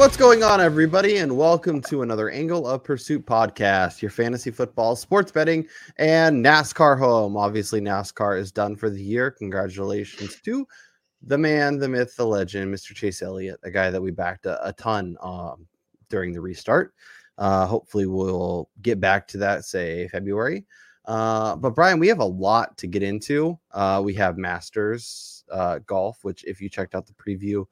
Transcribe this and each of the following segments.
What's going on, everybody, and welcome to another Angle of Pursuit podcast, your fantasy football, sports betting, and NASCAR home. Obviously, NASCAR is done for the year. Congratulations to the man, the myth, the legend, Mr. Chase Elliott, a guy that we backed a ton during the restart. Hopefully, we'll get back to that, say, February. But, Brian, we have a lot to get into. We have Masters Golf, which, if you checked out the preview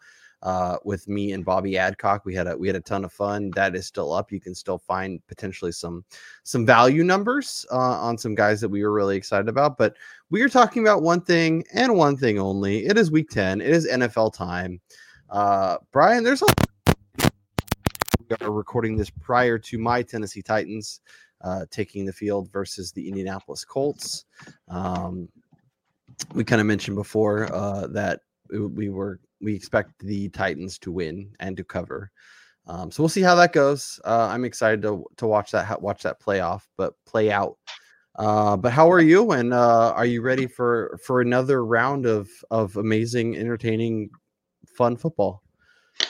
with me and Bobby Adcock, we had a ton of fun. That is still up. You can still find potentially some value numbers on some guys that we were really excited about, but we are talking about one thing and one thing only. It is week 10. It is NFL time. Brian, there's a recording this prior to my Tennessee Titans taking the field versus the Indianapolis Colts. We kind of mentioned before that we expect the Titans to win and to cover. So we'll see how that goes. I'm excited to watch that play out. But how are you? And are you ready for another round of amazing, entertaining, fun football?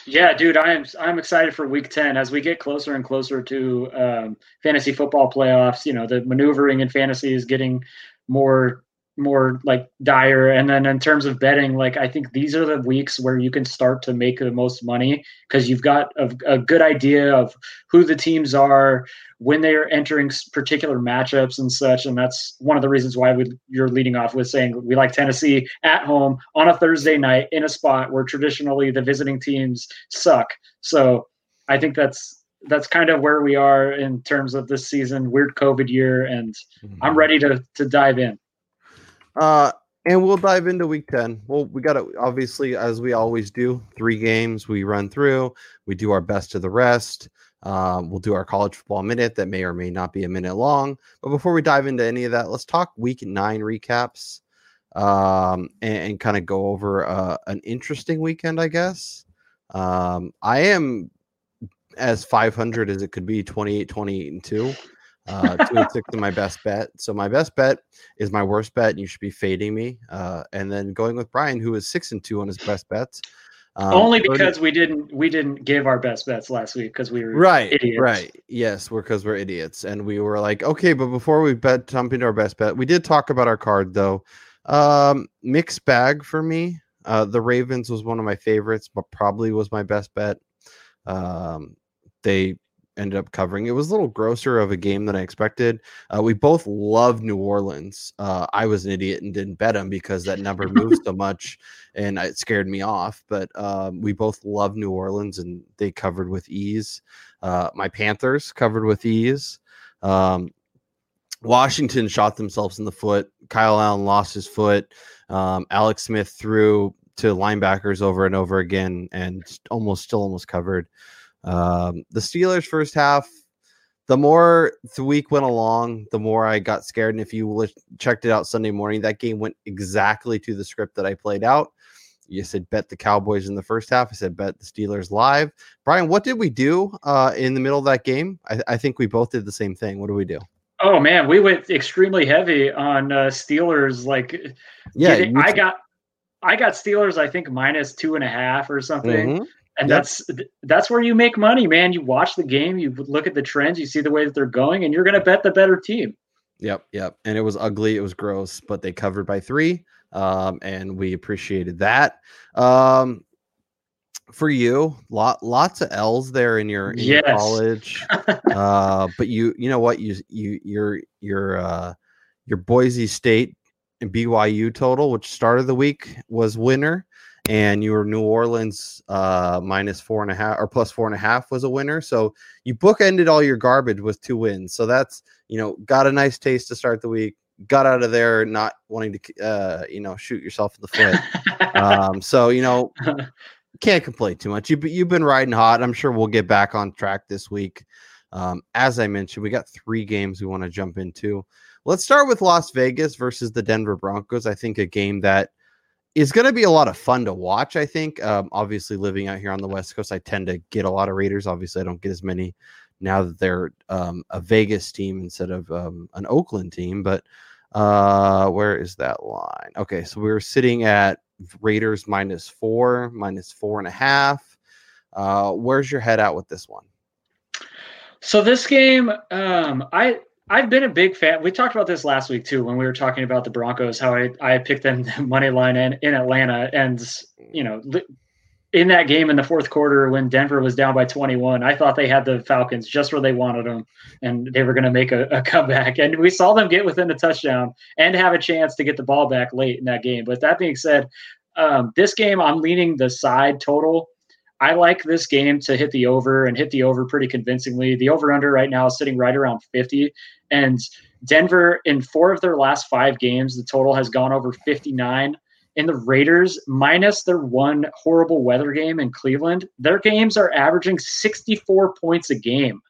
Yeah, dude, I'm excited for week 10 as we get closer and closer to fantasy football playoffs. You know, the maneuvering in fantasy is getting more like dire. And then in terms of betting, like, I think these are the weeks where you can start to make the most money because you've got a good idea of who the teams are, when they are entering particular matchups and such. And that's one of the reasons why you're leading off with saying we like Tennessee at home on a Thursday night in a spot where traditionally the visiting teams suck. So I think that's kind of where we are in terms of this season, weird COVID year. And I'm ready to dive in. And we'll dive into week 10. Well, we got to, obviously, as we always do, 3 games we run through. We do our best of the rest. We'll do our college football minute that may or may not be a minute long. But before we dive into any of that, let's talk week 9 recaps and kind of go over an interesting weekend, I guess. I am as 500 as it could be, 28-28-2. 2 and 6 is my best bet. So my best bet is my worst bet, and you should be fading me. And then going with Brian, who is 6-2 on his best bets. Only because we didn't give our best bets last week because we were idiots. Right. Yes, because we're idiots. And we were like, okay, but before we jump into our best bet, we did talk about our card, though. Mixed bag for me. The Ravens was one of my favorites, but probably was my best bet. They ended up covering. It was a little grosser of a game than I expected. We both love New Orleans. I was an idiot and didn't bet them because that number moved so much and it scared me off, but we both love New Orleans and they covered with ease. My Panthers covered with ease. Washington shot themselves in the foot. Kyle Allen lost his foot. Alex Smith threw to linebackers over and over again and almost covered. The Steelers first half, the more the week went along, the more I got scared. And if you checked it out Sunday morning, that game went exactly to the script that I played out. You said bet the Cowboys in the first half. I said bet the Steelers live. Brian, what did we do in the middle of that game? I think we both did the same thing. What do we do? Oh man, we went extremely heavy on Steelers. Like, yeah, I got Steelers, I think -2.5 or something. Mm-hmm. And that's where you make money, man. You watch the game, you look at the trends, you see the way that they're going, and you're going to bet the better team. Yep. And it was ugly. It was gross, but they covered by 3. And we appreciated that. For you, lots of L's there in your college. But you know what? Your Boise State and BYU total, which started the week, was winner. And you were New Orleans +4.5 was a winner. So you bookended all your garbage with 2 wins. So that's, got a nice taste to start the week. Got out of there not wanting to, shoot yourself in the foot. So can't complain too much. You've been riding hot. I'm sure we'll get back on track this week. As I mentioned, we got 3 games we want to jump into. Let's start with Las Vegas versus the Denver Broncos. I think a game that it's going to be a lot of fun to watch, I think. Obviously, living out here on the West Coast, I tend to get a lot of Raiders. Obviously, I don't get as many now that they're a Vegas team instead of an Oakland team. But where is that line? Okay, so we were sitting at Raiders -4, -4.5. Where's your head at with this one? So this game, I've been a big fan. We talked about this last week too, when we were talking about the Broncos, how I picked them the money line in Atlanta. And, you know, in that game in the fourth quarter when Denver was down by 21, I thought they had the Falcons just where they wanted them, and they were going to make a comeback. And we saw them get within a touchdown and have a chance to get the ball back late in that game. But that being said, this game, I'm leaning the side total. I like this game to hit the over, and hit the over pretty convincingly. The over-under right now is sitting right around 50. And Denver, in 4 of their last 5 games, the total has gone over 59. And the Raiders, minus their one horrible weather game in Cleveland, their games are averaging 64 points a game.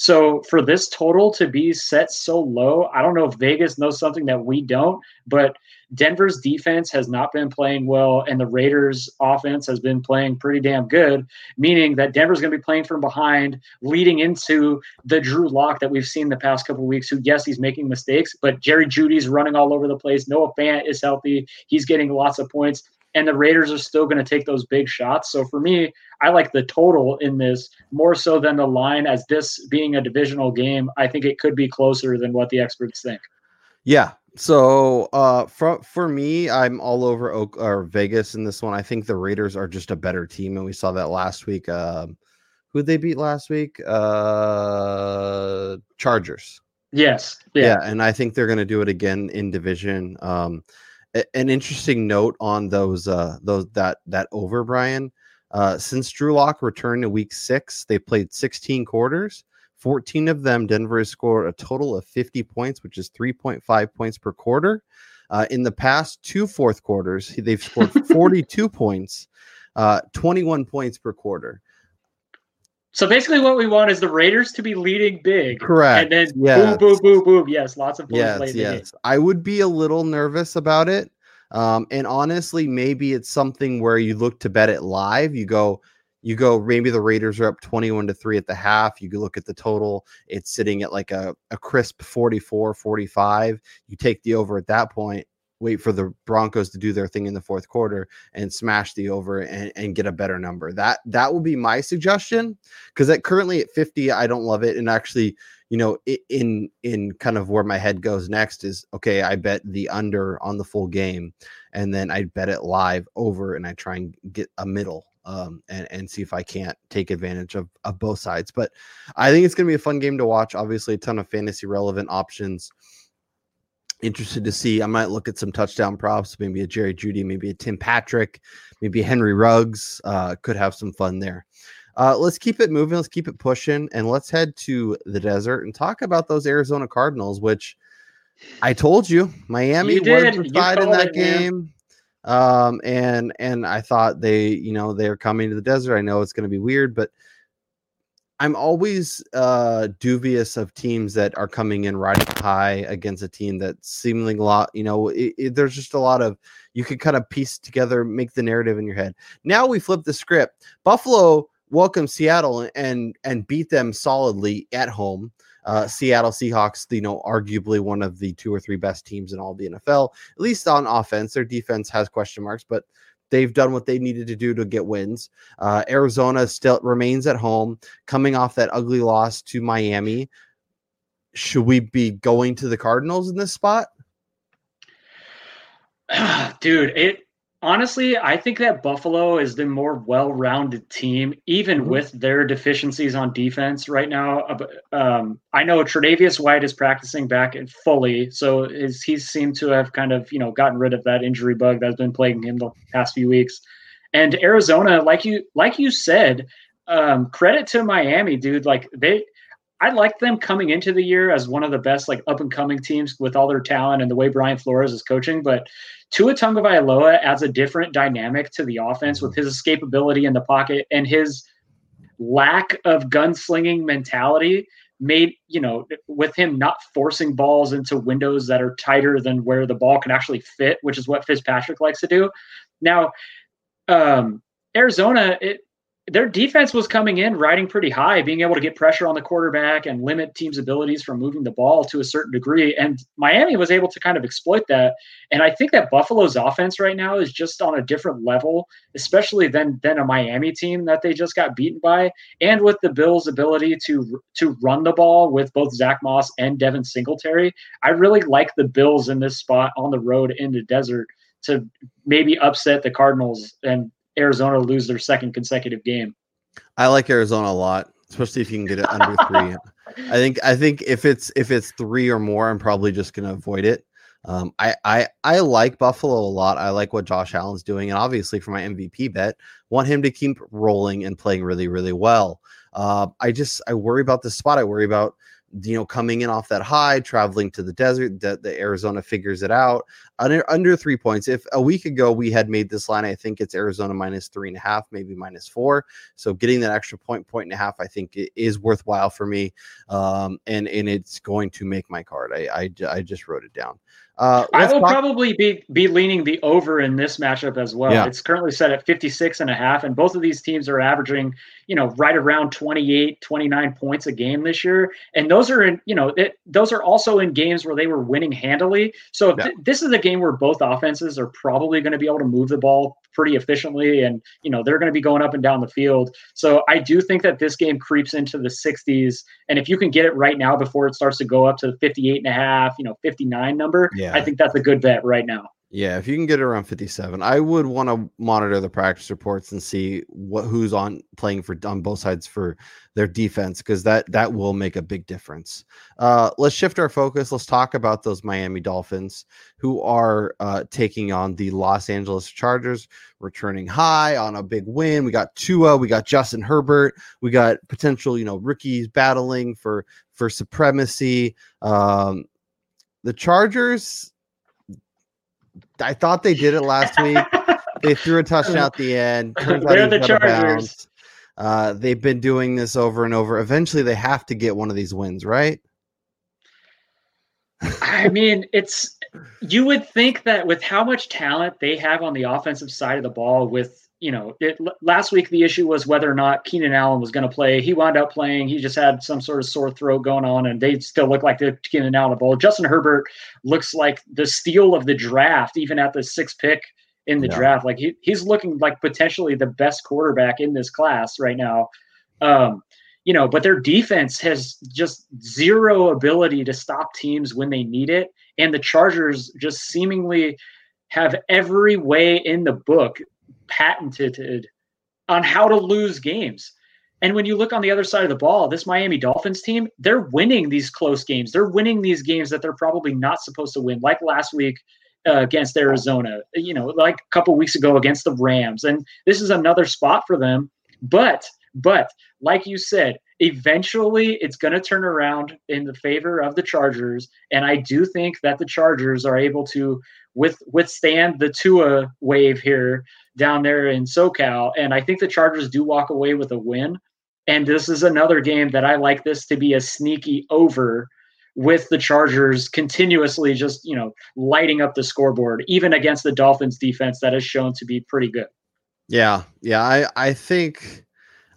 So for this total to be set so low, I don't know if Vegas knows something that we don't, but Denver's defense has not been playing well, and the Raiders' offense has been playing pretty damn good, meaning that Denver's going to be playing from behind, leading into the Drew Lock that we've seen the past couple of weeks, who, yes, he's making mistakes, but Jerry Jeudy's running all over the place. Noah Fant is healthy. He's getting lots of points. And the Raiders are still going to take those big shots. So for me, I like the total in this more so than the line, as this being a divisional game, I think it could be closer than what the experts think. Yeah. So for me, I'm all over Vegas in this one. I think the Raiders are just a better team. And we saw that last week. Who'd they beat last week? Chargers. Yes. Yeah. And I think they're going to do it again in division. An interesting note on that over, Brian, since Drew Lock returned to week 6, they played 16 quarters. 14 of them, Denver has scored a total of 50 points, which is 3.5 points per quarter. In the past 2 fourth quarters, they've scored 42 points, 21 points per quarter. So basically what we want is the Raiders to be leading big. Correct. And then yes. Boom, boom, boom, boom. Yes, lots of points late in the game. I would be a little nervous about it. And honestly, maybe it's something where you look to bet it live. You go. Maybe the Raiders are up 21-3 at the half. You look at the total. It's sitting at like a crisp 44, 45. You take the over at that point. Wait for the Broncos to do their thing in the fourth quarter and smash the over and get a better number. That would be my suggestion, because that currently at 50, I don't love it. And actually, you know, in kind of where my head goes next is, okay, I bet the under on the full game, and then I bet it live over, and I try and get a middle and see if I can't take advantage of both sides. But I think it's going to be a fun game to watch. Obviously a ton of fantasy relevant options. Interested to see. I might look at some touchdown props, maybe a Jerry Jeudy, maybe a Tim Patrick, maybe Henry Ruggs. Could have some fun there. Let's keep it moving. Let's keep it pushing. And let's head to the desert and talk about those Arizona Cardinals, which I told you, Miami was tied in that game. And I thought they're coming to the desert. I know it's going to be weird, but I'm always dubious of teams that are coming in riding high against a team that seemingly a lot, you know, there's just a lot of, you could kind of piece together, make the narrative in your head. Now we flip the script. Buffalo welcomed Seattle and beat them solidly at home. Seattle Seahawks, you know, arguably one of the 2 or 3 best teams in all the NFL, at least on offense. Their defense has question marks, but they've done what they needed to do to get wins. Arizona still remains at home, coming off that ugly loss to Miami. Should we be going to the Cardinals in this spot? Dude, honestly, I think that Buffalo is the more well-rounded team, even with their deficiencies on defense right now. I know Tre'Davious White is practicing back and fully, so he seemed to have kind of, you know, gotten rid of that injury bug that's been plaguing him the past few weeks. And Arizona, like you said, credit to Miami, dude. Like I like them coming into the year as one of the best, like, up-and-coming teams with all their talent and the way Brian Flores is coaching, but Tua Tagovailoa adds a different dynamic to the offense with his escapability in the pocket and his lack of gunslinging mentality made, you know, with him not forcing balls into windows that are tighter than where the ball can actually fit, which is what Fitzpatrick likes to do. Now, Arizona, their defense was coming in riding pretty high, being able to get pressure on the quarterback and limit teams' abilities from moving the ball to a certain degree. And Miami was able to kind of exploit that. And I think that Buffalo's offense right now is just on a different level, especially than a Miami team that they just got beaten by. And with the Bills' ability to run the ball with both Zach Moss and Devin Singletary, I really like the Bills in this spot on the road in the desert to maybe upset the Cardinals and Arizona lose their second consecutive game. I like Arizona a lot, especially if you can get it under three. I think if it's three or more, I'm probably just going to avoid it. I like Buffalo a lot. I like what Josh Allen's doing. And obviously for my MVP bet, want him to keep rolling and playing really, really well. I worry about this spot. I worry about, coming in off that high, traveling to the desert, that the Arizona figures it out under 3 points. If a week ago we had made this line, I think it's Arizona -3.5, maybe -4. So getting that extra point and a half, I think it is worthwhile for me. And it's going to make my card. I just wrote it down. I will probably be leaning the over in this matchup as well. Yeah. It's currently set at 56.5, and both of these teams are averaging, right around 28, 29 points a game this year. And those are also in games where they were winning handily. So this is a game where both offenses are probably going to be able to move the ball pretty efficiently, and they're going to be going up and down the field. So I do think that this game creeps into the 60s, and if you can get it right now before it starts to go up to the 58.5, 59 number, I think that's a good bet right now. Yeah, if you can get around 57, I would want to monitor the practice reports and see who's on playing on both sides for their defense, because that will make a big difference. Let's shift our focus. Let's talk about those Miami Dolphins, who are taking on the Los Angeles Chargers, returning high on a big win. We got Tua, we got Justin Herbert, we got potential, rookies battling for supremacy. The Chargers, I thought they did it last week. They threw a touchdown at the end. They're the Chargers. They've been doing this over and over. Eventually, they have to get one of these wins, right? I mean, you would think that with how much talent they have on the offensive side of the ball with, last week the issue was whether or not Keenan Allen was going to play. He wound up playing. He just had some sort of sore throat going on, and they still look like the Keenan Allen of old. Justin Herbert looks like the steal of the draft, even at the 6th pick in the draft. Like he's looking like potentially the best quarterback in this class right now. But their defense has just zero ability to stop teams when they need it, and the Chargers just seemingly have every way in the book patented on how to lose games. And when you look on the other side of the ball, this Miami Dolphins team, they're winning these close games. They're winning these games that they're probably not supposed to win, like last week against Arizona, like a couple weeks ago against the Rams. And this is another spot for them. But like you said, eventually it's going to turn around in the favor of the Chargers. And I do think that the Chargers are able to withstand the Tua wave here down there in SoCal. And I think the Chargers do walk away with a win. And this is another game that I like this to be a sneaky over, with the Chargers continuously just, lighting up the scoreboard, even against the Dolphins defense that is shown to be pretty good. Yeah. I think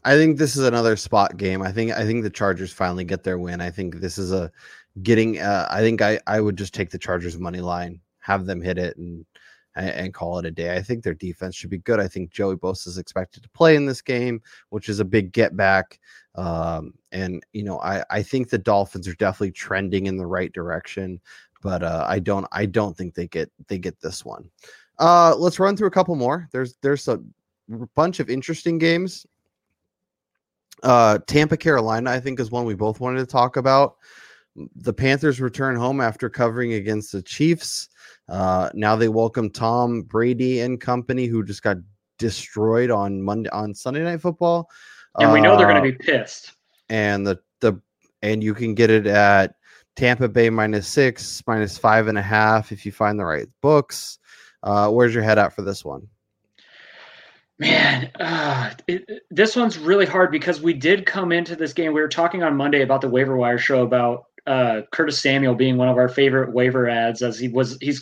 this is another spot game. I think the Chargers finally get their win. I think this is a getting. I would just take the Chargers money line, have them hit it, and call it a day. I think their defense should be good. I think Joey Bosa is expected to play in this game, which is a big get back. I think the Dolphins are definitely trending in the right direction, but I don't think they get this one. Let's run through a couple more. There's a bunch of interesting games. Tampa, Carolina, I think is one we both wanted to talk about. The Panthers return home after covering against the Chiefs. Now they welcome Tom Brady and company, who just got destroyed on Sunday Night Football. And we know they're going to be pissed. And and you can get it at Tampa Bay -6, -5.5 if you find the right books. Where's your head at for this one? Man, this one's really hard, because we did come into this game. We were talking on Monday about the waiver wire show about Curtis Samuel being one of our favorite waiver ads, as he's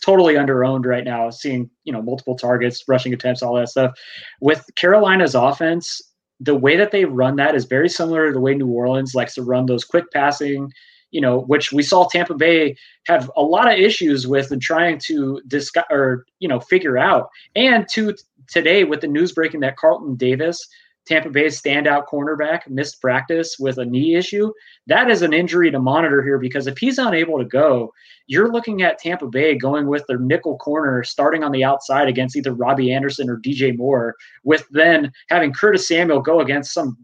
totally under-owned right now, seeing multiple targets, rushing attempts, all that stuff. With Carolina's offense, the way that they run that is very similar to the way New Orleans likes to run those quick passing, you know, which we saw Tampa Bay have a lot of issues with and trying to discuss or, you know, figure out. And to today with the news breaking that Carlton Davis, Tampa Bay's standout cornerback, missed practice with a knee issue. That is an injury to monitor here, because if he's unable to go, you're looking at Tampa Bay going with their nickel corner starting on the outside against either Robbie Anderson or DJ Moore, with then having Curtis Samuel go against some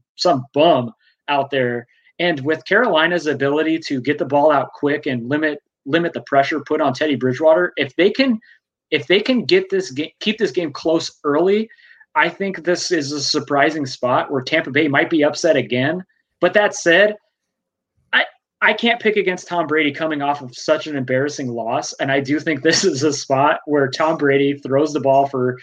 bum out there. And with Carolina's ability to get the ball out quick and limit the pressure put on Teddy Bridgewater, if they can get this game, keep this game close early, I think this is a surprising spot where Tampa Bay might be upset again. But that said, I can't pick against Tom Brady coming off of such an embarrassing loss. And I do think this is a spot where Tom Brady throws the ball for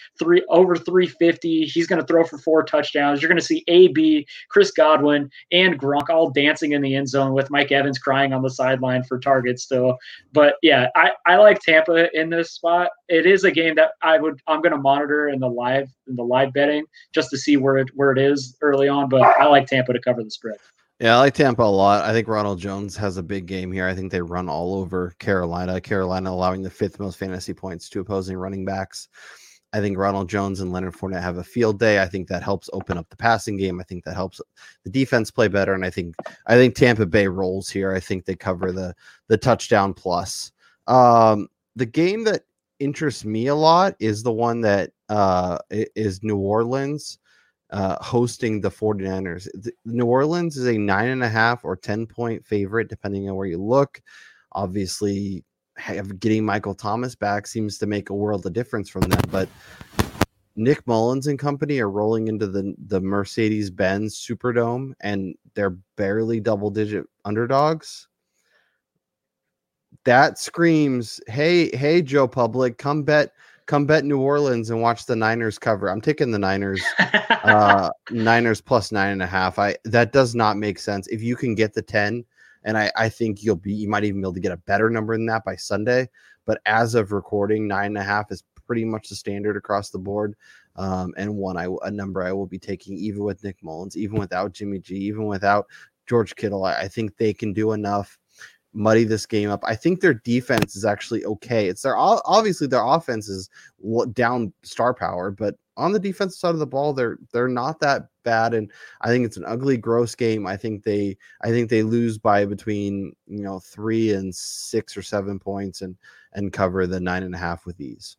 over 350. He's going to throw for 4 touchdowns. You're going to see AB, Chris Godwin, and Gronk all dancing in the end zone with Mike Evans crying on the sideline for targets still. But yeah, I like Tampa in this spot. It is a game that I'm going to monitor in the live betting just to see where it is early on. But I like Tampa to cover the spread. Yeah, I like Tampa a lot. I think Ronald Jones has a big game here. I think they run all over Carolina. Carolina allowing the 5th most fantasy points to opposing running backs. I think Ronald Jones and Leonard Fournette have a field day. I think that helps open up the passing game. I think that helps the defense play better. And I think Tampa Bay rolls here. I think they cover the touchdown plus. The game that interests me a lot is the one that is New Orleans hosting the 49ers. New Orleans is a 9.5 or 10-point favorite, depending on where you look. Obviously, getting Michael Thomas back seems to make a world of difference from them. But Nick Mullins and company are rolling into the Mercedes-Benz Superdome, and they're barely double-digit underdogs. That screams, hey, Joe Public, come bet New Orleans and watch the Niners cover. I'm taking the Niners, Niners plus 9.5. That does not make sense. If you can get the 10, and I think you might even be able to get a better number than that by Sunday. But as of recording, 9.5 is pretty much the standard across the board. And a number I will be taking, even with Nick Mullins, even without Jimmy G, even without George Kittle. I think they can do enough. Muddy this game up. I think their defense is actually okay. It's obviously their offense is down star power, but on the defensive side of the ball, they're not that bad. And I think it's an ugly, gross game. I think they lose by between 3 and 6 or 7 points and cover the 9.5 with ease.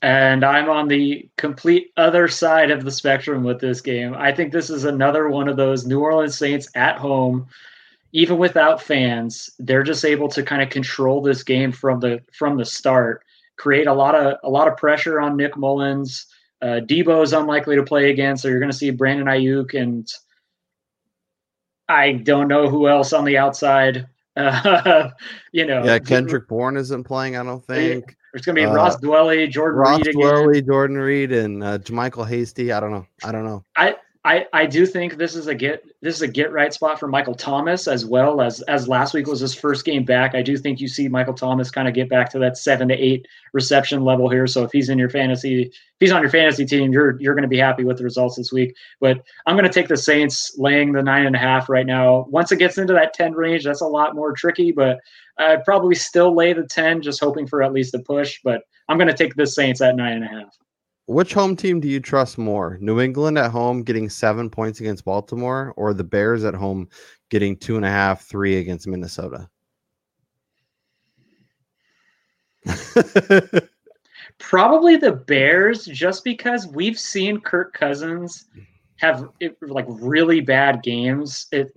And I'm on the complete other side of the spectrum with this game. I think this is another one of those New Orleans Saints at home. Even without fans, they're just able to kind of control this game from the start, create a lot of pressure on Nick Mullins. Debo is unlikely to play again, so you're going to see Brandon Ayuk and I don't know who else on the outside. Yeah, Kendrick Bourne isn't playing, I don't think. It's going to be Ross Dwelly, Jordan Reed, and Jermichael Hasty. I don't know. I do think this is a get right spot for Michael Thomas, as well as last week was his first game back. I do think you see Michael Thomas kind of get back to that 7 to 8 reception level here. So if he's on your fantasy team, you're going to be happy with the results this week. But I'm going to take the Saints laying the 9.5 right now. Once it gets into that 10 range, that's a lot more tricky, but I'd probably still lay the 10, just hoping for at least a push. But I'm going to take the Saints at 9.5. Which home team do you trust more? New England at home getting 7 points against Baltimore, or the Bears at home getting 2.5, 3 against Minnesota? Probably the Bears, just because we've seen Kirk Cousins have really bad games. If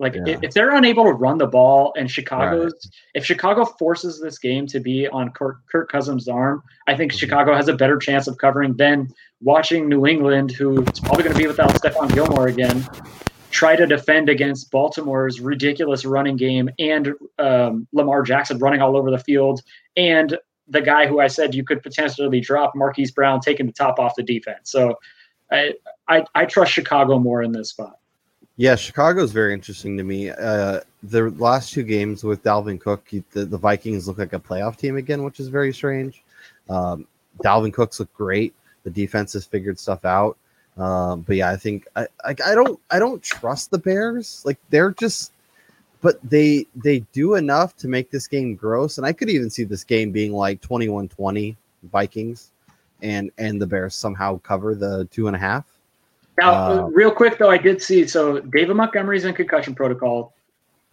they're unable to run the ball, and if Chicago forces this game to be on Kirk Cousins' arm, I think Chicago has a better chance of covering than watching New England, who is probably going to be without Stephon Gilmore again, try to defend against Baltimore's ridiculous running game and Lamar Jackson running all over the field, and the guy who I said you could potentially drop, Marquise Brown, taking the top off the defense. So I trust Chicago more in this spot. Yeah, Chicago is very interesting to me. The last 2 games with Dalvin Cook, the Vikings look like a playoff team again, which is very strange. Dalvin Cook's looked great. The defense has figured stuff out. But yeah, I think I don't trust the Bears. Like they're just, but they do enough to make this game gross. And I could even see this game being like 21-20 Vikings, and the Bears somehow cover the 2.5. Now, real quick though, I did see David Montgomery's in concussion protocol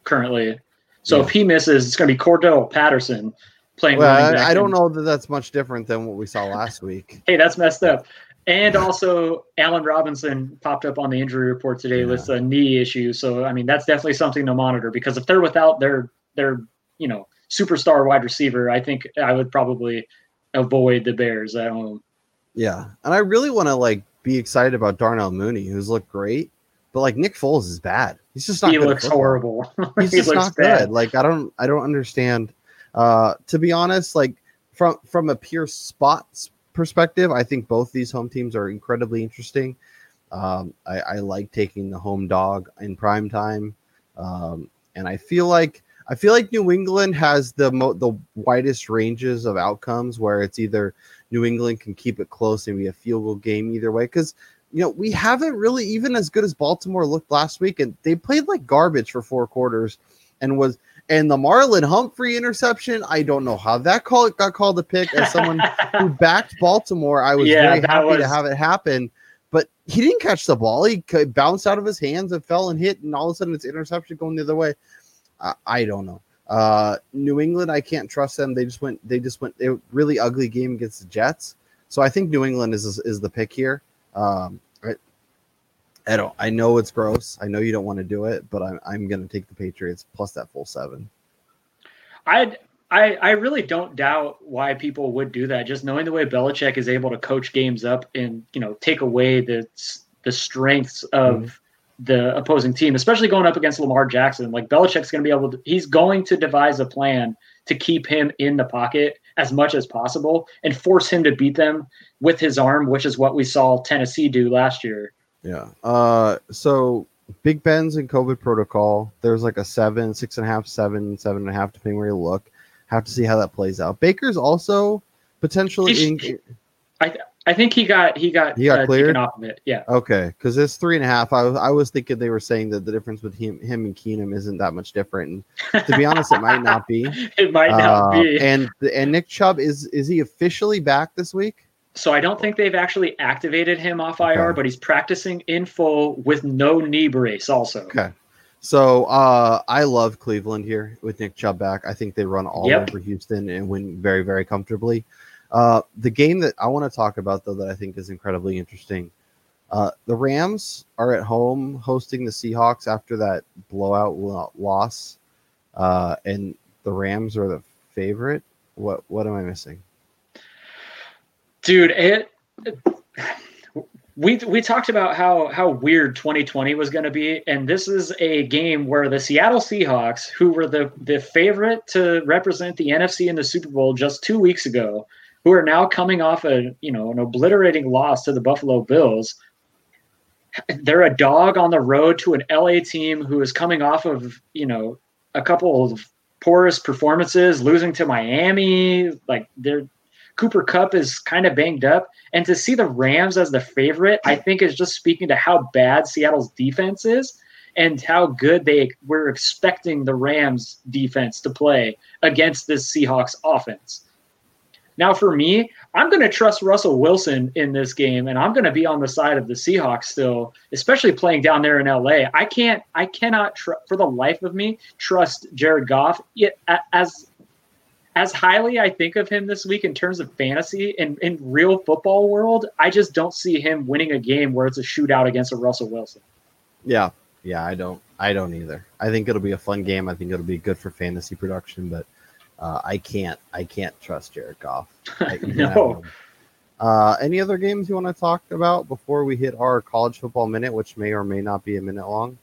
currently. So if he misses, it's going to be Cordell Patterson playing. Well, I don't know that that's much different than what we saw last week. Hey, that's messed up. And also, Allen Robinson popped up on the injury report today with a knee issue. So, I mean, that's definitely something to monitor because if they're without their superstar wide receiver, I think I would probably avoid the Bears. I don't. Yeah, and I really want to be excited about Darnell Mooney, who's looked great, but Nick Foles is bad. He's just not. He looks horrible. He's just not good. I don't understand. To be honest, from a pure spots perspective, I think both these home teams are incredibly interesting. I like taking the home dog in prime time, and I feel like New England has the widest ranges of outcomes, where it's either New England can keep it close and be a field goal game either way, because we haven't really, even as good as Baltimore looked last week, and they played like garbage for 4 quarters, and the Marlon Humphrey interception, I don't know how that got called a pick. As someone who backed Baltimore, I was very happy to have it happen. But he didn't catch the ball. He bounced out of his hands and fell and hit, and all of a sudden it's interception going the other way. I don't know. New England, I can't trust them. They just went a really ugly game against the Jets. So I think New England is the pick here. I know it's gross. I know you don't want to do it, but I'm going to take the Patriots plus that full 7. I really don't doubt why people would do that. Just knowing the way Belichick is able to coach games up and take away the strengths of the opposing team, especially going up against Lamar Jackson. Belichick's going to be able to. He's going to devise a plan to keep him in the pocket as much as possible and force him to beat them with his arm, which is what we saw Tennessee do last year. Yeah. So Big Ben's in COVID protocol. There's a 7, 6.5, 7, 7.5, depending where you look. Have to see how that plays out. Baker's also potentially I think he got cleared off of it. Yeah. Okay. Because it's 3.5. I was thinking they were saying that the difference with him and Keenum isn't that much different. And to be honest, it might not be. It might not be. And Nick Chubb is he officially back this week? So I don't think they've actually activated him off IR, but he's practicing in full with no knee brace also. Okay. So I love Cleveland here with Nick Chubb back. I think they run all over Houston and win very, very comfortably. The game that I want to talk about, though, that I think is incredibly interesting. The Rams are at home hosting the Seahawks after that blowout loss. And the Rams are the favorite. What am I missing? Dude, we talked about how weird 2020 was going to be, and this is a game where the Seattle Seahawks, who were the favorite to represent the NFC in the Super Bowl just 2 weeks ago, who are now coming off an obliterating loss to the Buffalo Bills. They're a dog on the road to an LA team who is coming off of a couple of porous performances, losing to Miami. Cooper Kupp is kind of banged up, and to see the Rams as the favorite, I think is just speaking to how bad Seattle's defense is and how good they were expecting the Rams defense to play against this Seahawks offense. Now for me, I'm going to trust Russell Wilson in this game, and I'm going to be on the side of the Seahawks still, especially playing down there in LA. I cannot for the life of me trust Jared Goff as highly I think of him this week in terms of fantasy and in real football world. I just don't see him winning a game where it's a shootout against a Russell Wilson. Yeah, I don't either. I think it'll be a fun game. I think it'll be good for fantasy production, but I can't trust Jared Goff. No. Any other games you want to talk about before we hit our college football minute, which may or may not be a minute long?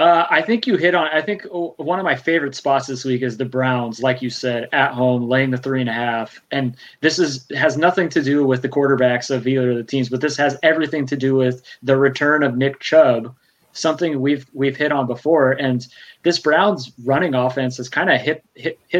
I think one of my favorite spots this week is the Browns, like you said, at home, laying the 3.5. And this has nothing to do with the quarterbacks of either of the teams, but this has everything to do with the return of Nick Chubb, something we've hit on before. And this Browns running offense has kind of hit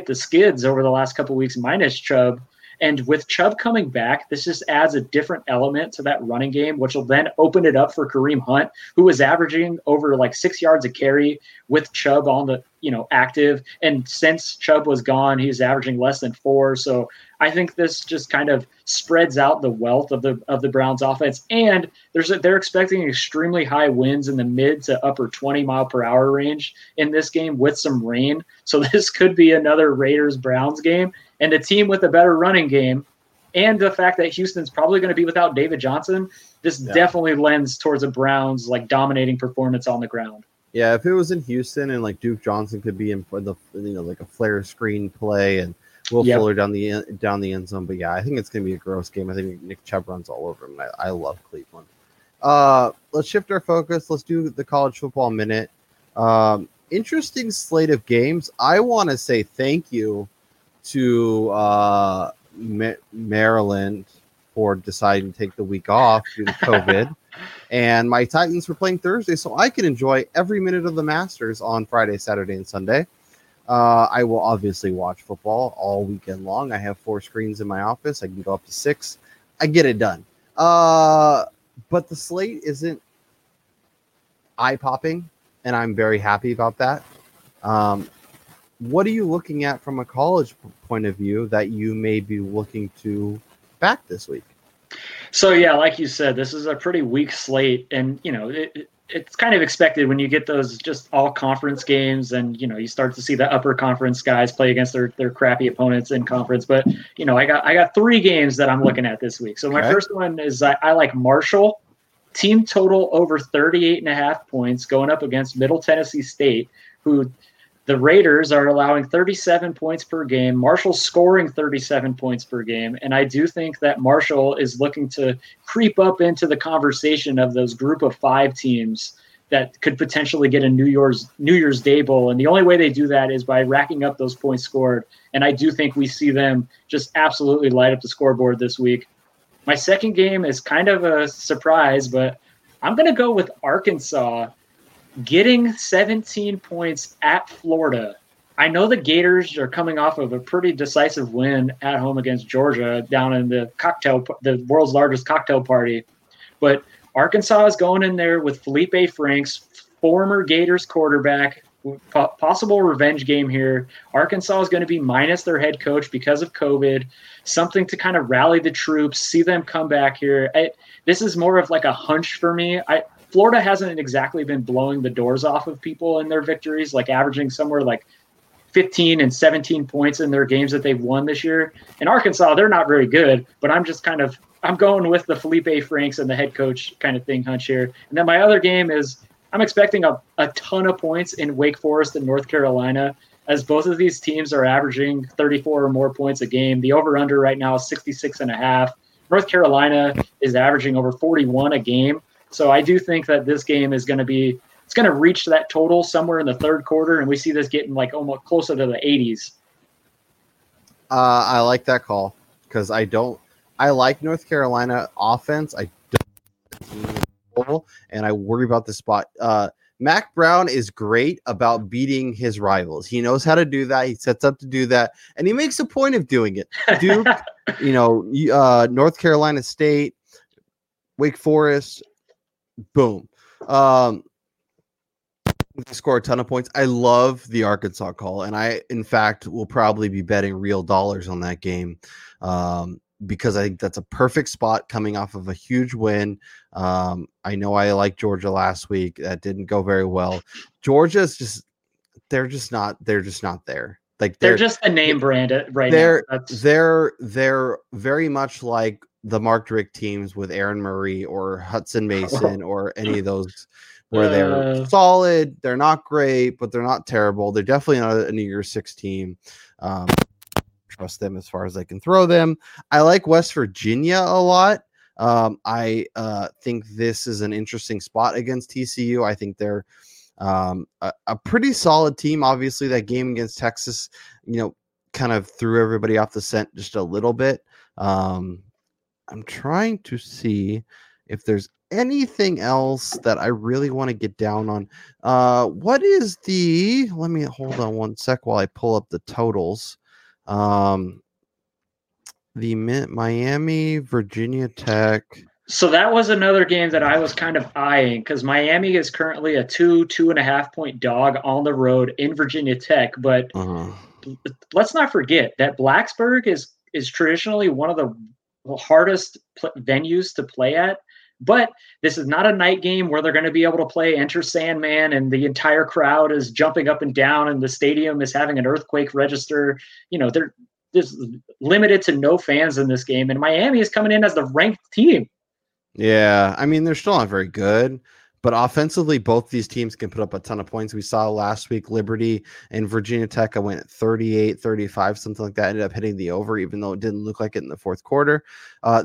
the skids over the last couple of weeks minus Chubb. And with Chubb coming back, this just adds a different element to that running game, which will then open it up for Kareem Hunt, who was averaging over like 6 yards a carry with Chubb on the, you know, active. And since Chubb was gone, he's averaging less than 4. So I think this just kind of spreads out the wealth of the Browns offense. And there's a, they're expecting extremely high winds in the mid to upper 20 mile per hour range in this game with some rain. So this could be another Raiders Browns game, and a team with a better running game. And the fact that Houston's probably going to be without David Johnson, this definitely lends towards a Browns like dominating performance on the ground. Yeah, if it was in Houston and like Duke Johnson could be in for the, you know, like a flare screen play and Will Fuller down the end zone. But yeah, I think it's going to be a gross game. I think Nick Chubb runs all over him. I love Cleveland. Let's shift our focus. Let's do the college football minute. Interesting slate of games. I want to say thank you to Maryland for deciding to take the week off due to COVID. And my Titans were playing Thursday, so I could enjoy every minute of the Masters on Friday, Saturday, and Sunday. I will obviously watch football all weekend long. I have 4 screens in my office. I can go up to 6. I get it done. But the slate isn't eye-popping, and I'm very happy about that. What are you looking at from a college point of view that you may be looking to back this week? So, yeah, like you said, this is a pretty weak slate, and, you know, it's kind of expected when you get those just all conference games and, you know, you start to see the upper conference guys play against their crappy opponents in conference. But, you know, I got 3 games that I'm looking at this week. So my first one is I like Marshall, team total over 38.5 points going up against Middle Tennessee State, who the Raiders are allowing 37 points per game. Marshall's scoring 37 points per game. And I do think that Marshall is looking to creep up into the conversation of those group of 5 teams that could potentially get a New Year's Day bowl. And the only way they do that is by racking up those points scored. And I do think we see them just absolutely light up the scoreboard this week. My second game is kind of a surprise, but I'm going to go with Arkansas getting 17 points at Florida. I know the Gators are coming off of a pretty decisive win at home against Georgia down in the world's largest cocktail party, but Arkansas is going in there with Felipe Franks, former Gators quarterback, possible revenge game here. Arkansas is going to be minus their head coach because of COVID, something to kind of rally the troops, see them come back here. This is more of like a hunch for me. Florida hasn't exactly been blowing the doors off of people in their victories, like averaging somewhere like 15 and 17 points in their games that they've won this year. In Arkansas, they're not very good, but I'm going with the Felipe Franks and the head coach kind of thing hunch here. And then my other game is I'm expecting a ton of points in Wake Forest and North Carolina, as both of these teams are averaging 34 or more points a game. The over-under right now is 66.5. North Carolina is averaging over 41 a game. So I do think that this game is going to be – it's going to reach that total somewhere in the third quarter, and we see this getting like almost closer to the 80s. I like that call because I like North Carolina offense. I don't – and I worry about the spot. Mac Brown is great about beating his rivals. He knows how to do that. He sets up to do that, and he makes a point of doing it. Duke, you know, North Carolina State, Wake Forest – boom. They score a ton of points. I love the Arkansas call, and I, in fact, will probably be betting real dollars on that game because I think that's a perfect spot coming off of a huge win. I know I liked Georgia last week. That didn't go very well. Georgia's just – they're just not there. Like they're just a name brand right now. They're very much like the Mark Richt teams with Aaron Murray or Hudson Mason or any of those where they're solid. They're not great, but they're not terrible. They're definitely not a New Year's Six team. Trust them as far as I can throw them. I like West Virginia a lot. I think this is an interesting spot against TCU. I think they're a pretty solid team. Obviously that game against Texas, you know, kind of threw everybody off the scent just a little bit. I'm trying to see if there's anything else that I really want to get down on. Let me hold on one sec while I pull up the totals. the Miami, Virginia Tech. So that was another game that I was kind of eyeing because Miami is currently a 2.5 point dog on the road in Virginia Tech. But let's not forget that Blacksburg is traditionally one of the hardest venues to play at. But this is not a night game where they're going to be able to play Enter Sandman and the entire crowd is jumping up and down and the stadium is having an earthquake register. You know, there's limited to no fans in this game, and Miami is coming in as the ranked team. Yeah, I mean, they're still not very good, but offensively, both these teams can put up a ton of points. We saw last week Liberty and Virginia Tech, I went 38, 35, something like that, ended up hitting the over, even though it didn't look like it in the fourth quarter.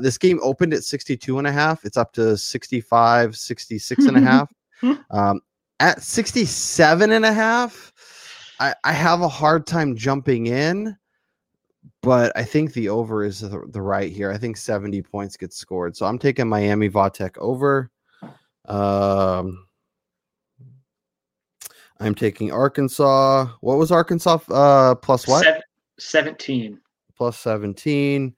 This game opened at 62.5. It's up to 65, 66.5. At 67.5, I have a hard time jumping in. But I think the over is the right here. I think 70 points get scored. So I'm taking Miami Vautech over. I'm taking Arkansas. What was Arkansas plus what? 17. Plus 17.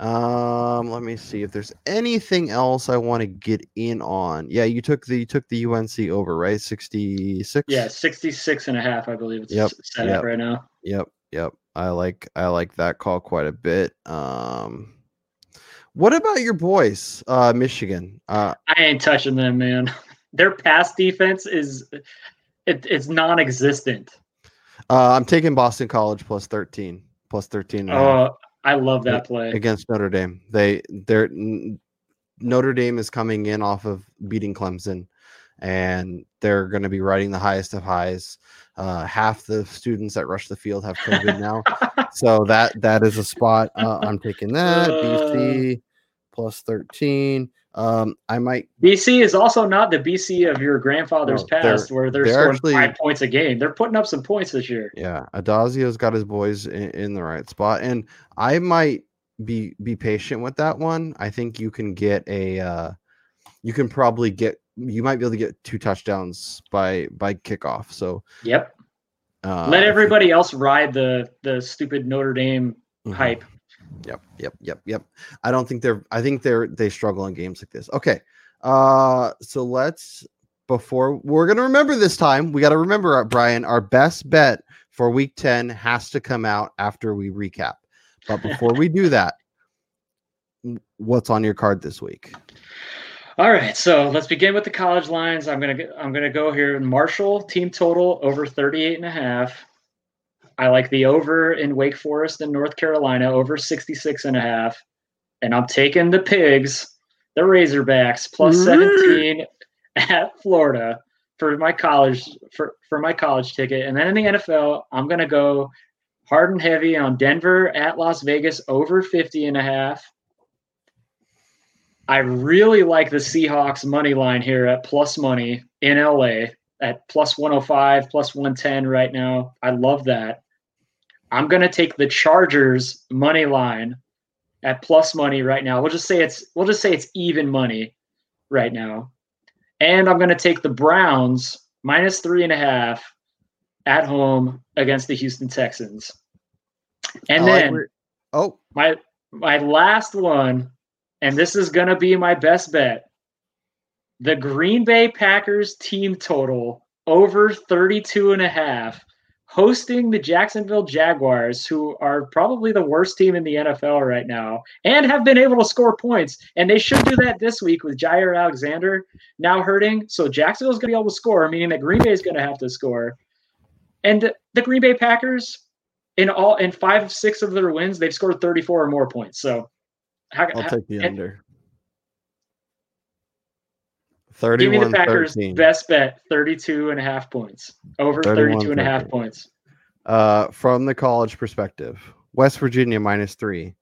Let me see if there's anything else I want to get in on. Yeah, you took the UNC over, right? 66? Yeah, 66.5, I believe it's set up right now. Yep. I like that call quite a bit. What about your boys, Michigan? I ain't touching them, man. Their pass defense is non-existent. I'm taking Boston College plus 13. Plus 13. I love that play against Notre Dame. Notre Dame is coming in off of beating Clemson, and they're going to be riding the highest of highs. Half the students that rush the field have COVID now. So that is a spot. I'm taking that. BC plus 13. BC is also not the BC of your grandfather's past where they're scoring actually 5 points a game. They're putting up some points this year. Yeah. Adazio's got his boys in the right spot. And I might be patient with that one. I think you can get you might be able to get two touchdowns by kickoff. So yep. Let everybody else ride the stupid Notre Dame hype. Yep. I think they struggle in games like this. Okay. So we're going to remember this time, we got to remember, Brian, our best bet for week 10 has to come out after we recap. But before we do that, what's on your card this week? All right, so let's begin with the college lines. I'm gonna go here. Marshall team total over 38.5. I like the over in Wake Forest and North Carolina over 66.5, and I'm taking the Pigs, the Razorbacks plus 17 at Florida for my college ticket. And then in the NFL, I'm gonna go hard and heavy on Denver at Las Vegas over 50.5. I really like the Seahawks money line here at plus money in LA at plus 105, plus 110 right now. I love that. I'm going to take the Chargers money line at plus money right now. We'll just say it's even money right now. And I'm going to take the Browns minus 3.5 at home against the Houston Texans. And my last one, and this is going to be my best bet, the Green Bay Packers team total over 32.5, hosting the Jacksonville Jaguars, who are probably the worst team in the NFL right now and have been able to score points. And they should do that this week with Jair Alexander now hurting. So Jacksonville's going to be able to score, meaning that Green Bay is going to have to score. And the Green Bay Packers, in 5 of 6 of their wins, they've scored 34 or more points. So I'll take the under. 31, give me the Packers 13. Best bet, 32.5 points. Over 32.5 points. From the college perspective, West Virginia minus 3.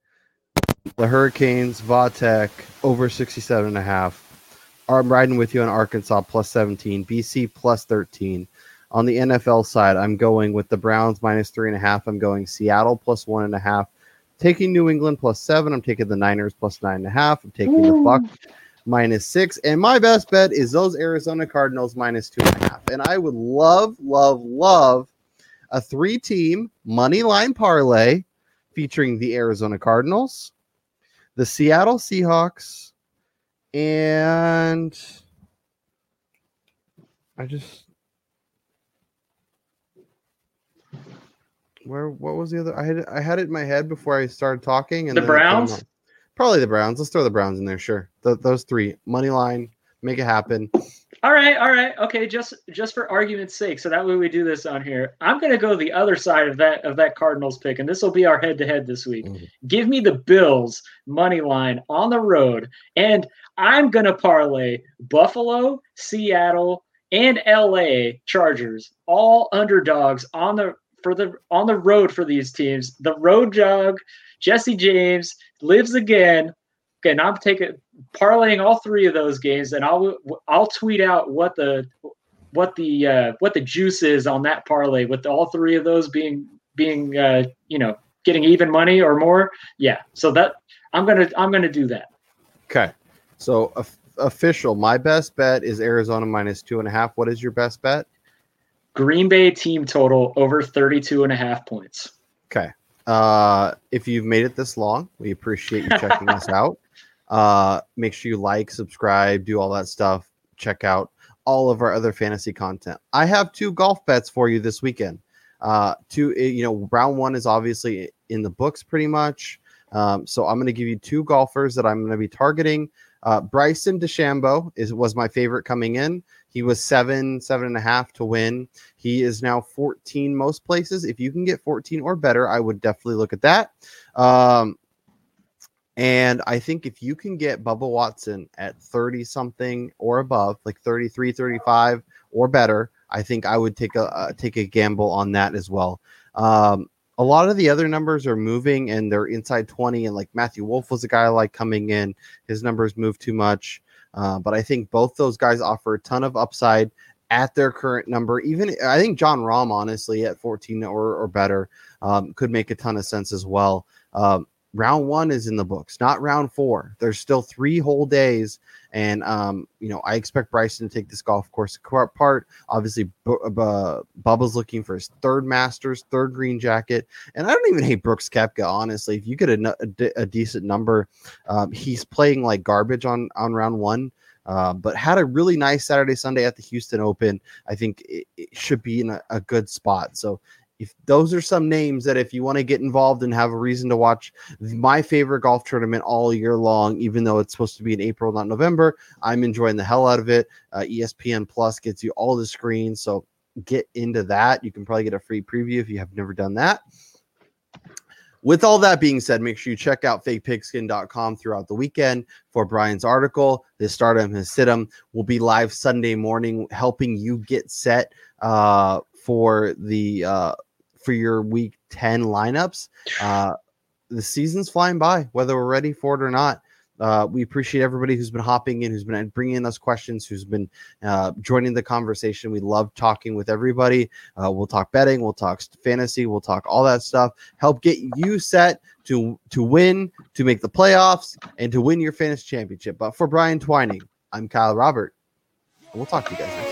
The Hurricanes, Vautech, over 67.5. I'm riding with you on Arkansas, plus 17. BC, plus 13. On the NFL side, I'm going with the Browns, minus 3.5. I'm going Seattle, plus 1.5. Taking New England plus 7. I'm taking the Niners plus 9.5. I'm taking the Bucs minus 6. And my best bet is those Arizona Cardinals minus 2.5. And I would love, love, love a 3-team money line parlay featuring the Arizona Cardinals, the Seattle Seahawks, and what was the other? I had it in my head before I started talking. And the Browns? Probably the Browns. Let's throw the Browns in there. Sure. Those three. Money line. Make it happen. All right. Okay. Just for argument's sake. So that way we do this on here. I'm going to go the other side of that Cardinals pick. And this will be our head to head this week. Mm-hmm. Give me the Bills money line on the road. And I'm going to parlay Buffalo, Seattle, and LA Chargers, all underdogs on the road for these teams. The road dog, Jesse James, lives again. And I'm parlaying all three of those games, and I'll tweet out what the juice is on that parlay with all three of those being getting even money or more. Yeah, so that I'm gonna do that. Okay, so official. My best bet is Arizona minus 2.5. What is your best bet? Green Bay team total over 32.5 points. Okay. If you've made it this long, we appreciate you checking us out. Make sure you like, subscribe, do all that stuff. Check out all of our other fantasy content. I have 2 golf bets for you this weekend. Round 1 is obviously in the books pretty much. So I'm going to give you 2 golfers that I'm going to be targeting. Bryson DeChambeau was my favorite coming in. He was 7.5 to win. He is now 14 most places. If you can get 14 or better, I would definitely look at that. And I think if you can get Bubba Watson at 30 something or above, like 33, 35 or better, I think I would take a gamble on that as well. A lot of the other numbers are moving and they're inside 20. And like Matthew Wolf was a guy I like coming in. His numbers move too much. But I think both those guys offer a ton of upside at their current number. Even I think John Rahm, honestly, at 14 or better could make a ton of sense as well. Round 1 is in the books, not round 4. There's still 3 whole days. And, I expect Bryson to take this golf course apart. Obviously, Bubba's looking for his 3rd Masters, 3rd green jacket. And I don't even hate Brooks Koepka, honestly. If you get a decent number, he's playing like garbage on round 1. But had a really nice Saturday, Sunday at the Houston Open. I think it should be in a good spot. So if those are some names that if you want to get involved and have a reason to watch my favorite golf tournament all year long, even though it's supposed to be in April, not November, I'm enjoying the hell out of it. ESPN Plus gets you all the screens, so get into that. You can probably get a free preview if you have never done that. With all that being said, make sure you check out fakepigskin.com throughout the weekend for Brian's article. His Stardom, His Situm will be live Sunday morning, helping you get set for your week 10 lineups. The season's flying by, whether we're ready for it or not. We appreciate everybody who's been hopping in, who's been bringing us questions, who's been joining the conversation. We love talking with everybody. We'll talk betting, we'll talk fantasy, we'll talk all that stuff. Help get you set to win, to make the playoffs, and to win your fantasy championship. But for Brian Twining, I'm Kyle Robert. We'll talk to you guys next time.